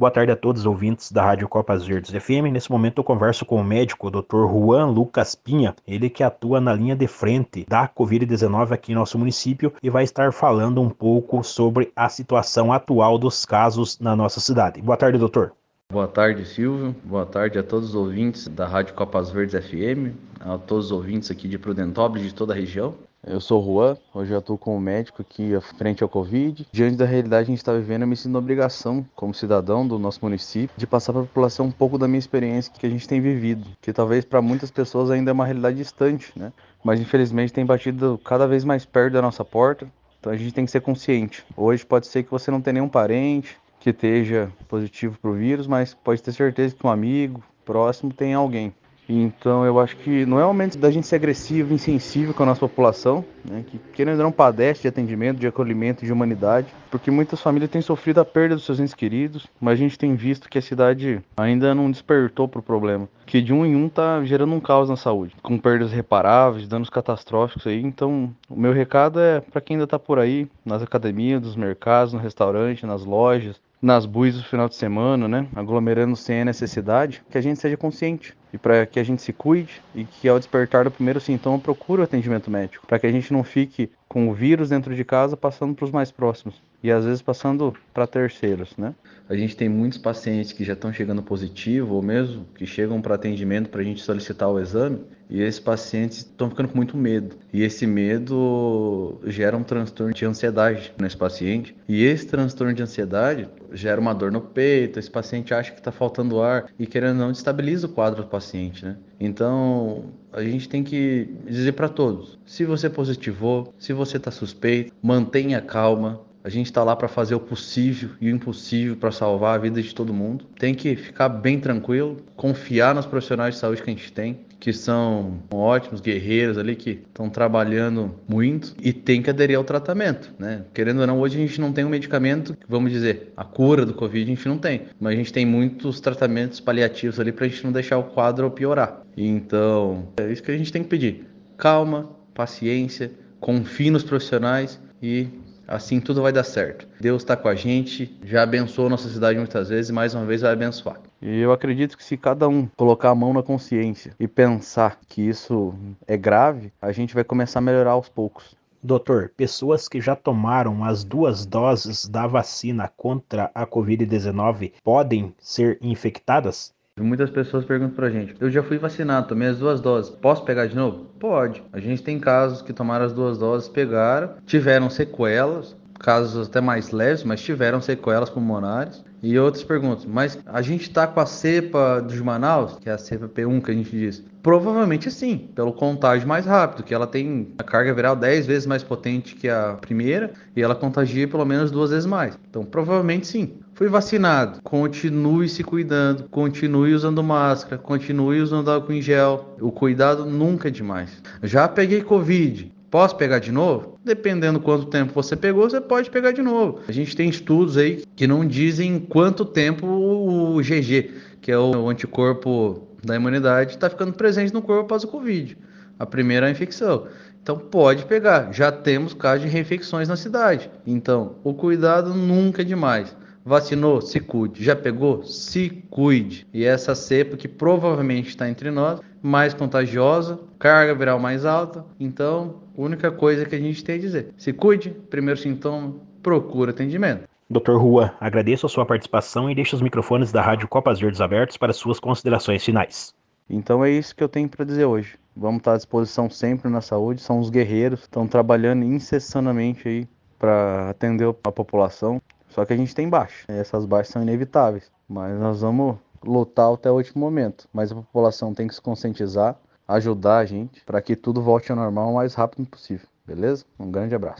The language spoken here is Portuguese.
Boa tarde a todos os ouvintes da Rádio Copas Verdes FM. Nesse momento eu converso com o médico, Dr. Juan Lucas Pinha, ele que atua na linha de frente da Covid-19 aqui em nosso município e vai estar falando um pouco sobre a situação atual dos casos na nossa cidade. Boa tarde, doutor. Boa tarde, Silvio. Boa tarde a todos os ouvintes da Rádio Copas Verdes FM, a todos os ouvintes aqui de Prudentópolis, de toda a região. Eu sou o Juan, hoje eu atuo como médico aqui à frente ao Covid. Diante da realidade que a gente está vivendo, eu me sinto na obrigação, como cidadão do nosso município, de passar para a população um pouco da minha experiência que a gente tem vivido, que talvez para muitas pessoas ainda é uma realidade distante, né? Mas infelizmente tem batido cada vez mais perto da nossa porta, então a gente tem que ser consciente. Hoje pode ser que você não tenha nenhum parente que esteja positivo para o vírus, mas pode ter certeza que um amigo próximo tem alguém. Então eu acho que não é o momento da gente ser agressivo, insensível com a nossa população, né, que querendo ou não padece de atendimento, de acolhimento, de humanidade, porque muitas famílias têm sofrido a perda dos seus entes queridos, mas a gente tem visto que a cidade ainda não despertou para o problema, que de um em um está gerando um caos na saúde, com perdas reparáveis, danos catastróficos aí. Então o meu recado é para quem ainda está por aí, nas academias, nos mercados, no restaurante, nas lojas, nas buis do final de semana, né, aglomerando sem a necessidade, que a gente seja consciente e para que a gente se cuide e que ao despertar do primeiro sintoma procure o atendimento médico, para que a gente não fique com o vírus dentro de casa passando para os mais próximos e às vezes passando para terceiros, né? A gente tem muitos pacientes que já estão chegando positivo ou mesmo que chegam para atendimento para a gente solicitar o exame e esses pacientes estão ficando com muito medo e esse medo gera um transtorno de ansiedade nesse paciente e esse transtorno de ansiedade gera uma dor no peito, esse paciente acha que está faltando ar e querendo ou não destabiliza o quadro do paciente, né? Então a gente tem que dizer para todos, se você positivou, se você está suspeito, mantenha a calma. A gente está lá para fazer o possível e o impossível para salvar a vida de todo mundo. Tem que ficar bem tranquilo, confiar nos profissionais de saúde que a gente tem, que são ótimos guerreiros ali, que estão trabalhando muito e tem que aderir ao tratamento, né? Querendo ou não, hoje a gente não tem um medicamento, vamos dizer, a cura do Covid a gente não tem, mas a gente tem muitos tratamentos paliativos ali para a gente não deixar o quadro piorar. Então, é isso que a gente tem que pedir. Calma, paciência, confie nos profissionais e assim tudo vai dar certo. Deus está com a gente, já abençoou nossa cidade muitas vezes e mais uma vez vai abençoar. E eu acredito que se cada um colocar a mão na consciência e pensar que isso é grave, a gente vai começar a melhorar aos poucos. Doutor, pessoas que já tomaram as 2 doses da vacina contra a Covid-19 podem ser infectadas? Muitas pessoas perguntam pra gente, eu já fui vacinado, tomei as 2 doses, posso pegar de novo? Pode. A gente tem casos que tomaram as 2 doses, pegaram, tiveram sequelas, casos até mais leves, mas tiveram sequelas pulmonares. E outros perguntam, mas a gente está com a cepa de Manaus, que é a cepa P1 que a gente diz? Provavelmente sim, pelo contágio mais rápido, que ela tem a carga viral 10 vezes mais potente que a primeira e ela contagia pelo menos 2 vezes mais. Então provavelmente sim. Fui vacinado, continue se cuidando, continue usando máscara, continue usando álcool em gel. O cuidado nunca é demais. Já peguei Covid. Posso pegar de novo? Dependendo quanto tempo você pegou, você pode pegar de novo. A gente tem estudos aí que não dizem quanto tempo o GG, que é o anticorpo da imunidade, está ficando presente no corpo após o Covid. A primeira infecção. Então pode pegar. Já temos casos de reinfecções na cidade. Então o cuidado nunca é demais. Vacinou? Se cuide. Já pegou? Se cuide. E essa cepa que provavelmente está entre nós, mais contagiosa, carga viral mais alta. Então, a única coisa que a gente tem a dizer, se cuide, primeiro sintoma, procura atendimento. Dr. Juan, agradeço a sua participação e deixo os microfones da Rádio Copas Verdes abertos para suas considerações finais. Então é isso que eu tenho para dizer hoje. Vamos estar à disposição sempre na saúde, são os guerreiros, estão trabalhando incessantemente aí para atender a população. Só que a gente tem baixas, essas baixas são inevitáveis, mas nós vamos lutar até o último momento. Mas a população tem que se conscientizar, ajudar a gente para que tudo volte ao normal o mais rápido possível, beleza? Um grande abraço.